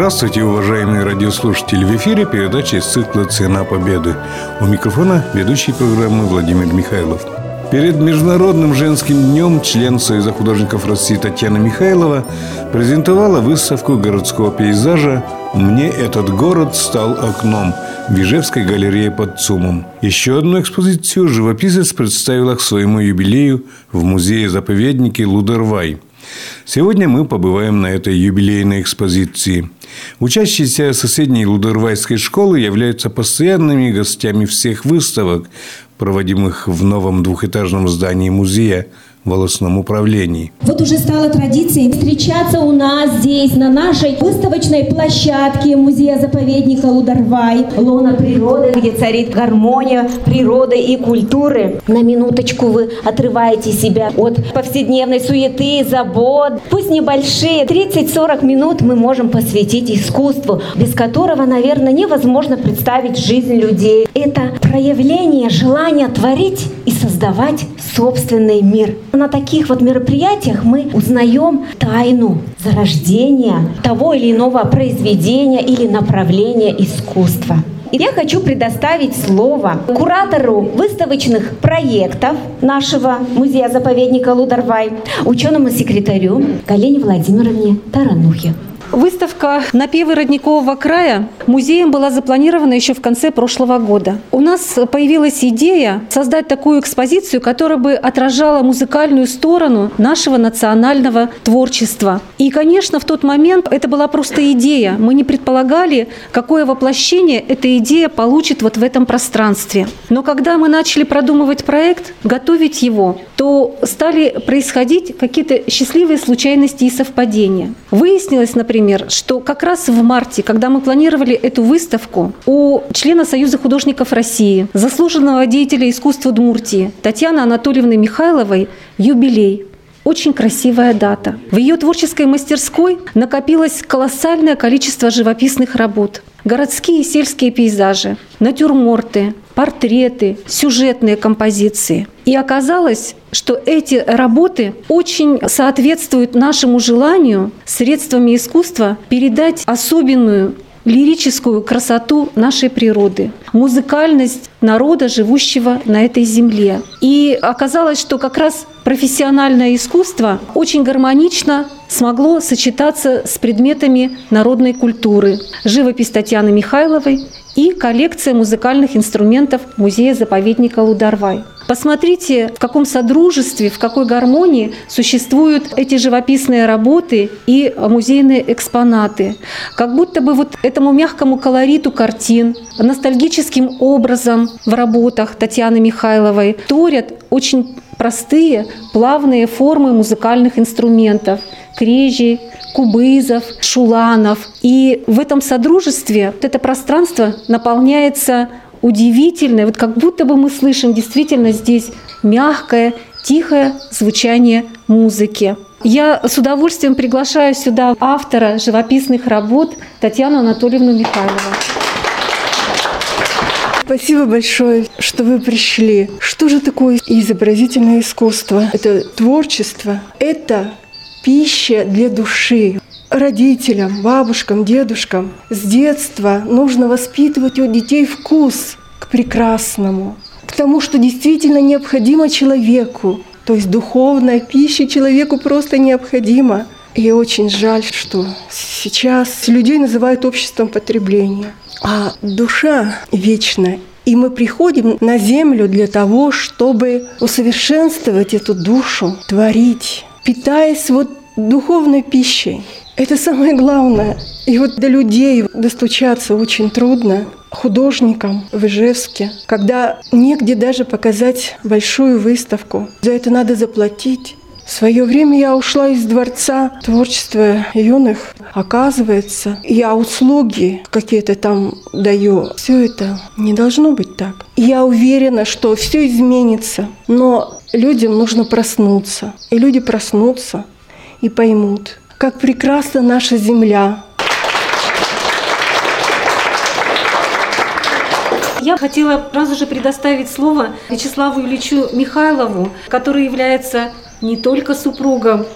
Здравствуйте, уважаемые радиослушатели! В эфире передача из цикла «Цена победы». У микрофона ведущий программы Владимир Михайлов. Перед Международным женским днем член Союза художников России Татьяна Михайлова презентовала выставку городского пейзажа «Мне этот город стал окном» в Ижевской галерее под ЦУМом. Еще одну экспозицию живописец представила к своему юбилею в музее-заповеднике Лудорвай. Сегодня мы побываем на этой юбилейной экспозиции. Учащиеся соседней Лудорвайской школы являются постоянными гостями всех выставок, проводимых в новом двухэтажном здании музея в областном управлении. Вот уже стало традицией встречаться у нас здесь, на нашей выставочной площадке музея-заповедника Лудорвай. Лона природы, где царит гармония природы и культуры. На минуточку вы отрываете себя от повседневной суеты, забот. Пусть небольшие, 30-40 минут мы можем посвятить искусству, без которого, наверное, невозможно представить жизнь людей. Это проявление желания творить и создавать собственный мир. На таких вот мероприятиях мы узнаем тайну зарождения того или иного произведения или направления искусства. И я хочу предоставить слово куратору выставочных проектов нашего музея-заповедника Лудорвай, ученому секретарю Галине Владимировне Таранухе. Выставка «Напевы родникового края» музеем была запланирована еще в конце прошлого года. У нас появилась идея создать такую экспозицию, которая бы отражала музыкальную сторону нашего национального творчества. И, конечно, в тот момент это была просто идея. Мы не предполагали, какое воплощение эта идея получит вот в этом пространстве. Но когда мы начали продумывать проект, готовить его, то стали происходить какие-то счастливые случайности и совпадения. Выяснилось, например, что как раз в марте, когда мы планировали эту выставку, у члена Союза художников России, заслуженного деятеля искусства Удмуртии Татьяны Анатольевны Михайловой, юбилей. Очень красивая дата. В ее творческой мастерской накопилось колоссальное количество живописных работ. Городские и сельские пейзажи, натюрморты, портреты, сюжетные композиции. И оказалось, что эти работы очень соответствуют нашему желанию средствами искусства передать особенную лирическую красоту нашей природы, музыкальность народа, живущего на этой земле. И оказалось, что как раз профессиональное искусство очень гармонично смогло сочетаться с предметами народной культуры, живопись Татьяны Михайловой и коллекция музыкальных инструментов музея-заповедника Лудорвай. Посмотрите, в каком содружестве, в какой гармонии существуют эти живописные работы и музейные экспонаты. Как будто бы вот этому мягкому колориту картин, ностальгическим образом в работах Татьяны Михайловой вторят очень простые, плавные формы музыкальных инструментов – крежи, кубызов, шуланов. И в этом содружестве вот это пространство наполняется удивительное, вот как будто бы мы слышим действительно здесь мягкое, тихое звучание музыки. Я с удовольствием приглашаю сюда автора живописных работ Татьяну Анатольевну Михайлову. Спасибо большое, что вы пришли. Что же такое изобразительное искусство? Это творчество, это пища для души. Родителям, бабушкам, дедушкам с детства нужно воспитывать у детей вкус к прекрасному, к тому, что действительно необходимо человеку. То есть духовная пища человеку просто необходима. И очень жаль, что сейчас людей называют обществом потребления. А душа вечна. И мы приходим на землю для того, чтобы усовершенствовать эту душу, творить, питаясь вот духовной пищей. Это самое главное. И вот до людей достучаться очень трудно художникам в Ижевске, когда негде даже показать большую выставку. За это надо заплатить. В свое время я ушла из дворца творчества юных. Оказывается, я услуги какие-то там даю. Все это не должно быть так. Я уверена, что все изменится, но людям нужно проснуться. И люди проснутся и поймут, как прекрасна наша земля. Я хотела сразу же предоставить слово Вячеславу Ильичу Михайлову, который является не только супругом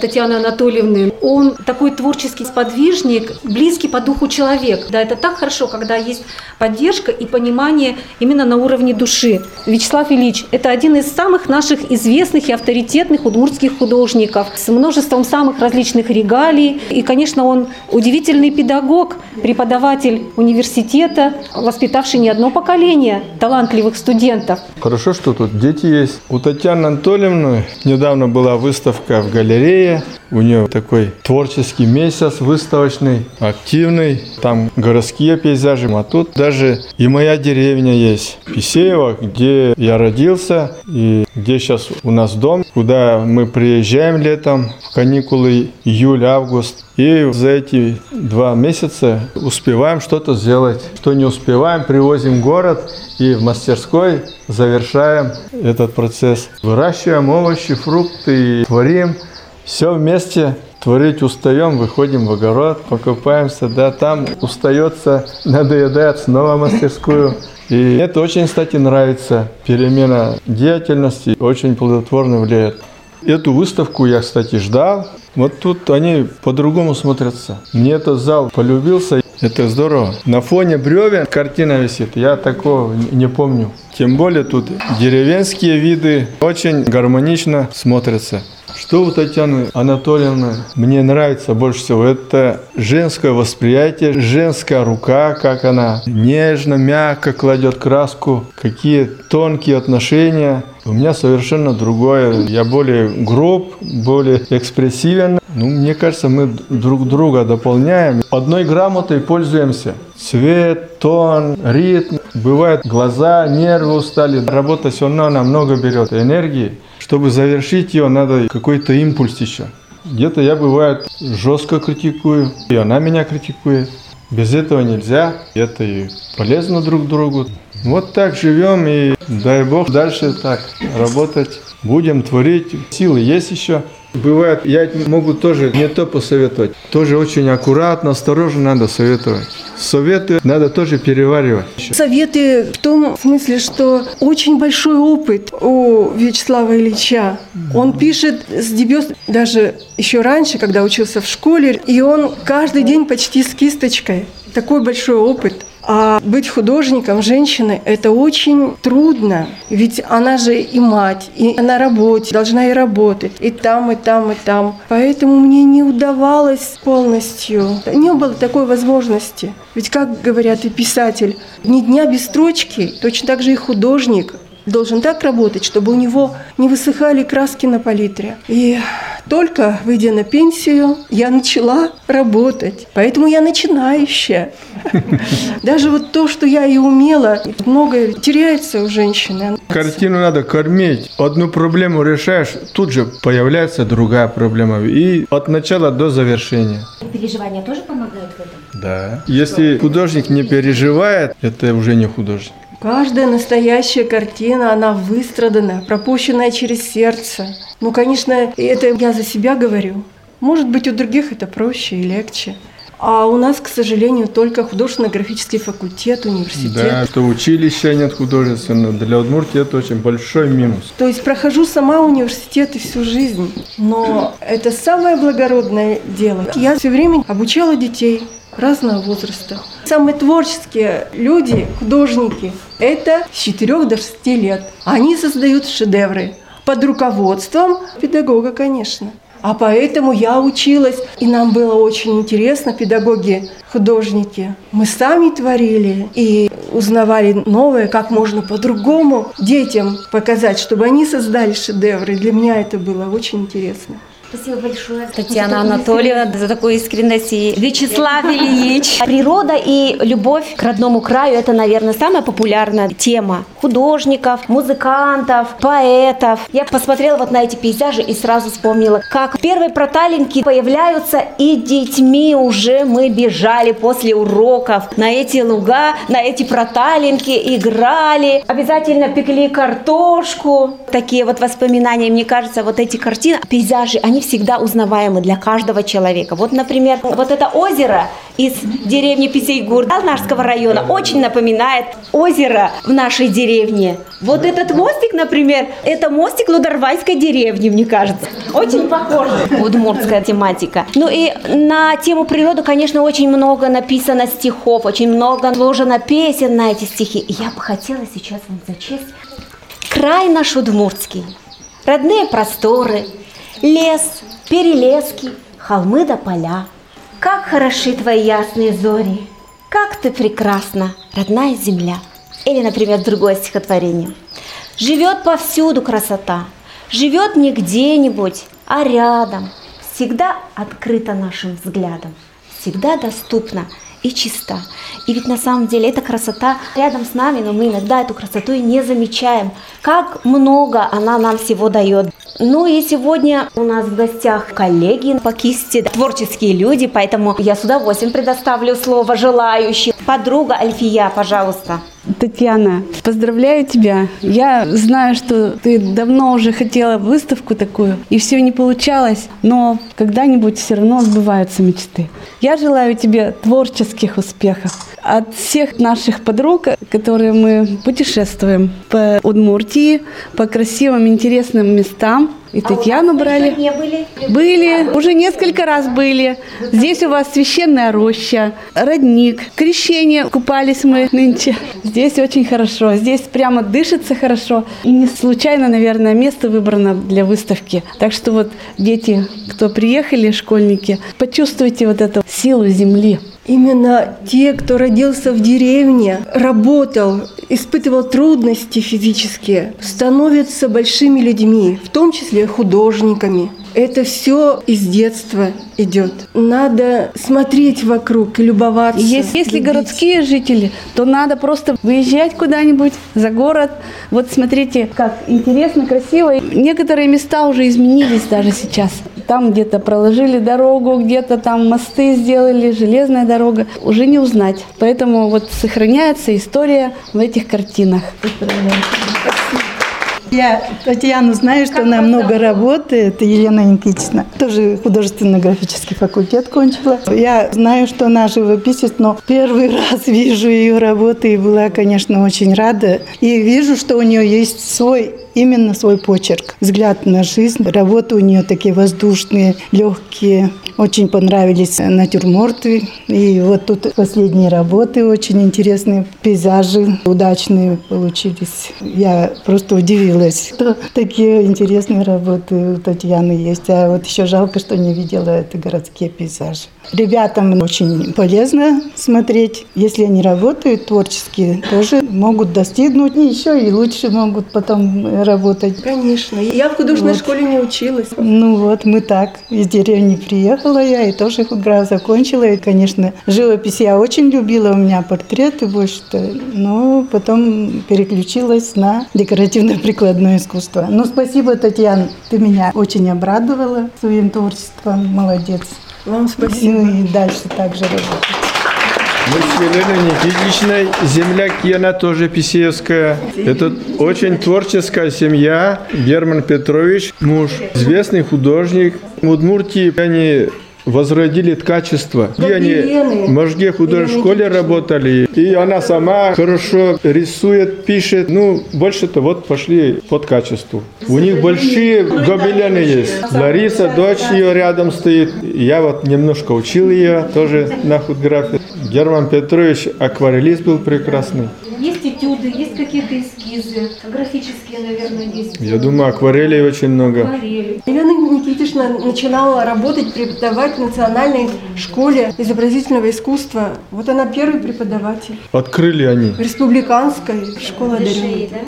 Татьяны Анатольевны. Он такой творческий сподвижник, близкий по духу человек. Да, это так хорошо, когда есть поддержка и понимание именно на уровне души. Вячеслав Ильич – это один из самых наших известных и авторитетных удмуртских художников с множеством самых различных регалий. И, конечно, он удивительный педагог, преподаватель университета, воспитавший не одно поколение талантливых студентов. Хорошо, что тут дети есть. У Татьяны Анатольевны недавно была выставка в галерее. У нее такой творческий месяц выставочный, активный. Там городские пейзажи, а тут даже и моя деревня есть. Писеево, где я родился и где сейчас у нас дом, куда мы приезжаем летом в каникулы июль-август. И за эти 2 месяца успеваем что-то сделать. Что не успеваем, привозим в город и в мастерской завершаем этот процесс. Выращиваем овощи, фрукты, творим. Все вместе творить устаем, выходим в огород, покупаемся, да, там устается, надоедает, снова мастерскую. И это очень, кстати, нравится. Перемена деятельности очень плодотворно влияет. Эту выставку я, кстати, ждал. Вот тут они по-другому смотрятся. Мне этот зал полюбился. Это здорово. На фоне бревен картина висит. Я такого не помню. Тем более тут деревенские виды очень гармонично смотрятся. Что у Татьяны Анатольевны мне нравится больше всего, это женское восприятие, женская рука, как она нежно, мягко кладет краску, какие тонкие отношения. У меня совершенно другое, я более груб, более экспрессивен. Ну, мне кажется, мы друг друга дополняем, одной грамотой пользуемся. Цвет, тон, ритм. Бывает, глаза, нервы устали. Работа все равно намного берет энергии. Чтобы завершить ее, надо какой-то импульс еще. Где-то я, бывает, жестко критикую, и она меня критикует. Без этого нельзя. Это и полезно друг другу. Вот так живем, и дай бог дальше так работать. Будем творить. Силы есть еще. Бывает, я могу тоже не то посоветовать. Тоже очень аккуратно, осторожно надо советовать. Советы надо тоже переваривать. Советы в том смысле, что очень большой опыт у Вячеслава Ильича. Он пишет с дебют даже еще раньше, когда учился в школе. И он каждый день почти с кисточкой. Такой большой опыт. А быть художником женщины – это очень трудно, ведь она же и мать, и на работе, должна и работать, и там, и там, и там. Поэтому мне не удавалось полностью, не было такой возможности. Ведь, как говорят и писатель, ни дня без строчки, точно так же и художник должен так работать, чтобы у него не высыхали краски на палитре. И только выйдя на пенсию, я начала работать. Поэтому я начинающая. Даже вот то, что я и умела, многое теряется у женщины. Картину надо кормить. Одну проблему решаешь, тут же появляется другая проблема. И от начала до завершения. Переживания тоже помогают в этом? Да. Если художник не переживает, это уже не художник. Каждая настоящая картина, она выстрадана, пропущенная через сердце. Ну, конечно, это я за себя говорю. Может быть, у других это проще и легче. А у нас, к сожалению, только художественно-графический факультет, университет. Да, что училища нет художественного. Для Удмуртии это очень большой минус. То есть прохожу сама университет и всю жизнь. Но это самое благородное дело. Я все время обучала детей разного возраста. Самые творческие люди, художники, это с 4 до 6 лет. Они создают шедевры под руководством педагога, конечно. А поэтому я училась, и нам было очень интересно, педагоги, художники. Мы сами творили и узнавали новое, как можно по-другому детям показать, чтобы они создали шедевры. Для меня это было очень интересно. Спасибо большое, Татьяна Анатольевна, за такую искренность. И Вячеслав Ильич. Природа и любовь к родному краю – это, наверное, самая популярная тема художников, музыкантов, поэтов. Я посмотрела вот на эти пейзажи и сразу вспомнила, как первые проталинки появляются, и детьми уже мы бежали после уроков на эти луга, на эти проталинки, играли, обязательно пекли картошку. Такие вот воспоминания, мне кажется, вот эти картины, пейзажи, они они всегда узнаваемы для каждого человека. Вот, например, вот это озеро из деревни Писейгур Алнашского района очень напоминает озеро в нашей деревне. Вот этот мостик, например, это мостик Лудорвайской деревни, мне кажется. Очень похожа удмуртская тематика. Ну и на тему природы, конечно, очень много написано стихов, очень много сложено песен на эти стихи. И я бы хотела сейчас вам зачесть край наш удмуртский. Родные просторы, лес, перелески, холмы да поля. Как хороши твои ясные зори, как ты прекрасна, родная земля. Или, например, другое стихотворение. Живет повсюду красота, живет не где-нибудь, а рядом. Всегда открыта нашим взглядом, всегда доступна и чиста. И ведь на самом деле эта красота рядом с нами, но мы иногда эту красоту и не замечаем. Как много она нам всего дает. Ну и сегодня у нас в гостях коллеги по кисти, творческие люди, поэтому я с удовольствием предоставлю слово желающим. Подруга Альфия, пожалуйста. Татьяна, поздравляю тебя. Я знаю, что ты давно уже хотела выставку такую, и все не получалось, но когда-нибудь все равно сбываются мечты. Я желаю тебе творческих успехов от всех наших подруг, которые мы путешествуем по Удмуртии, по красивым, интересным местам. И Татьяну брали. Были. Уже несколько раз были. Здесь у вас священная роща, родник, крещение. Купались мы нынче. Здесь очень хорошо. Здесь прямо дышится хорошо. И не случайно, наверное, место выбрано для выставки. Так что вот дети, кто приехали, школьники, почувствуйте вот эту силу земли. Именно те, кто родился в деревне, работал, испытывал трудности физические, становятся большими людьми, в том числе художниками. Это все из детства идет. Надо смотреть вокруг и любоваться. Если любить. Городские жители, то надо просто выезжать куда-нибудь за город. Вот смотрите, как интересно, красиво. Некоторые места уже изменились даже сейчас. Там где-то проложили дорогу, где-то там мосты сделали, железная дорога. Уже не узнать. Поэтому вот сохраняется история в этих картинах. Я Татьяну знаю, что она много работает. Елена Никитична тоже художественно-графический факультет кончила. Я знаю, что она живописец, но первый раз вижу ее работы и была, конечно, очень рада. И вижу, что у нее есть именно свой почерк, взгляд на жизнь. Работы у нее такие воздушные, легкие. Очень понравились натюрморты. И вот тут последние работы очень интересные, пейзажи удачные получились. Я просто удивилась, что такие интересные работы у Татьяны есть. А вот еще жалко, что не видела это городские пейзажи. Ребятам очень полезно смотреть. Если они работают творчески, тоже могут достигнуть. И еще и лучше могут потом работать. Конечно. Я в художественной школе не училась. Ну вот, мы так. Из деревни приехала я и тоже худра закончила. И, конечно, живопись я очень любила. У меня портреты больше-то. Но потом переключилась на декоративно-прикладное искусство. Ну, спасибо, Татьяна. Ты меня очень обрадовала своим творчеством. Молодец. Вам спасибо. Ну и дальше также работать. Мы с Еленой Никитичной, земляки, она тоже писеевская. Это очень творческая семья. Герман Петрович, муж, известный художник. В Удмуртии они возродили ткачество. И они в Можге художественной школе работали. И она сама хорошо рисует, пишет. Ну, больше-то вот пошли по ткачеству. У них большие гобелены есть. Лариса, дочь ее, рядом стоит. Я вот немножко учил ее тоже на худграфе. Герман Петрович акварелист был прекрасный. Есть этюды, есть какие-то эскизы, графические, наверное, есть. Я думаю, акварелей очень много. Елена Никитична начинала работать, преподавать в Национальной школе изобразительного искусства. Вот она первый преподаватель. Открыли они. В республиканской школе.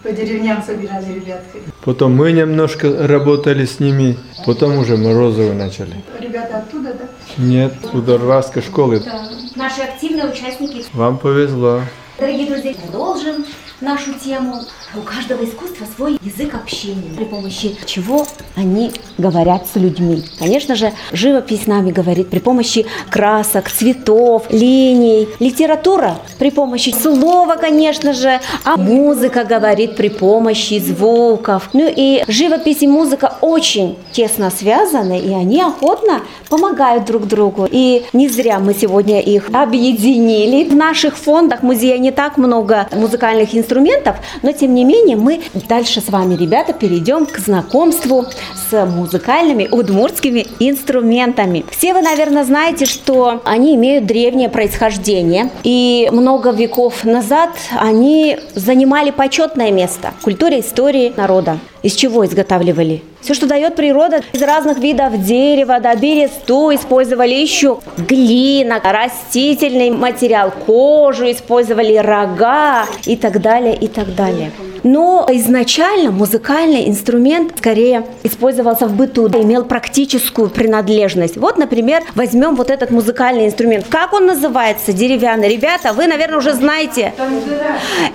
По деревням собирали ребятки. Потом мы немножко работали с ними, потом уже Морозовы начали. Ребята оттуда, да? Нет, у Лудорвайской школы. Да. Наши активные участники. Вам повезло. Дорогие друзья, продолжим нашу тему. У каждого искусства свой язык общения, при помощи чего они говорят с людьми. Конечно же, живопись нами говорит при помощи красок, цветов, линий. Литература при помощи слова, конечно же, а музыка говорит при помощи звуков. Ну и живопись и музыка очень тесно связаны, и они охотно помогают друг другу. И не зря мы сегодня их объединили. В наших фондах музея не так много музыкальных инструментов, но тем не менее мы дальше с вами, ребята, перейдем к знакомству с музыкальными удмуртскими инструментами. Все вы, наверное, знаете, что они имеют древнее происхождение, и много веков назад они занимали почетное место в культуре, истории народа. Из чего изготавливали? Все, что дает природа, из разных видов дерева, до бересту использовали, еще глина, растительный материал, кожу использовали, рога и так далее, и так далее. Но изначально музыкальный инструмент скорее использовался в быту, имел практическую принадлежность. Вот, например, возьмем вот этот музыкальный инструмент. Как он называется? Деревянный. Ребята, вы, наверное, уже знаете.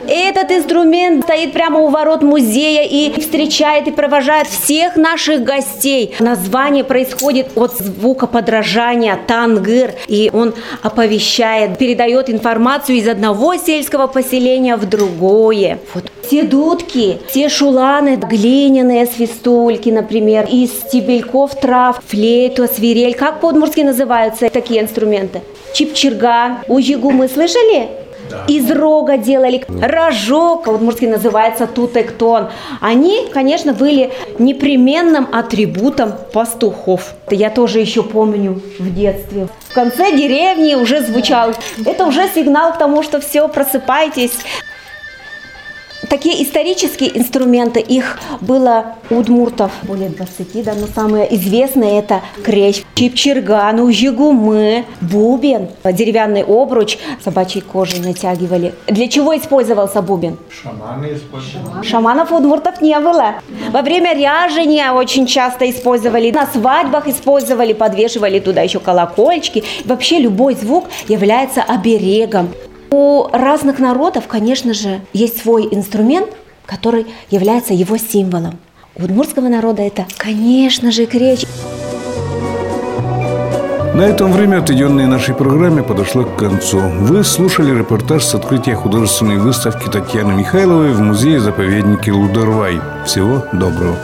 Этот инструмент стоит прямо у ворот музея и встречает и провожает всех наших гостей. Название происходит от звукоподражания тангыр, и он оповещает, передает информацию из одного сельского поселения в другое. Вот. Все дудки, все шуланы, глиняные свистульки, например, из стебельков трав, флейту, свирель. Как по-удмуртски называются такие инструменты? Чипчерга, ужигумы, слышали? Да. Из рога делали рожок, по-удмуртски называется тутектон. Они, конечно, были непременным атрибутом пастухов. Я тоже еще помню в детстве. В конце деревни уже звучал. Это уже сигнал к тому, что все, просыпайтесь. Такие исторические инструменты, их было у удмуртов более 20, да, но самые известные это крещ, чипчерга, ужигумы, бубен, деревянный обруч, собачьей кожей натягивали. Для чего использовался бубен? Шаманы использовали. Шаманов у удмуртов не было. Во время ряжения очень часто использовали, на свадьбах использовали, подвешивали туда еще колокольчики. Вообще любой звук является оберегом. У разных народов, конечно же, есть свой инструмент, который является его символом. У удмуртского народа это, конечно же, крещ. На этом время, отведенное нашей программе, подошло к концу. Вы слушали репортаж с открытия художественной выставки Татьяны Михайловой в музее-заповеднике Лудорвай. Всего доброго!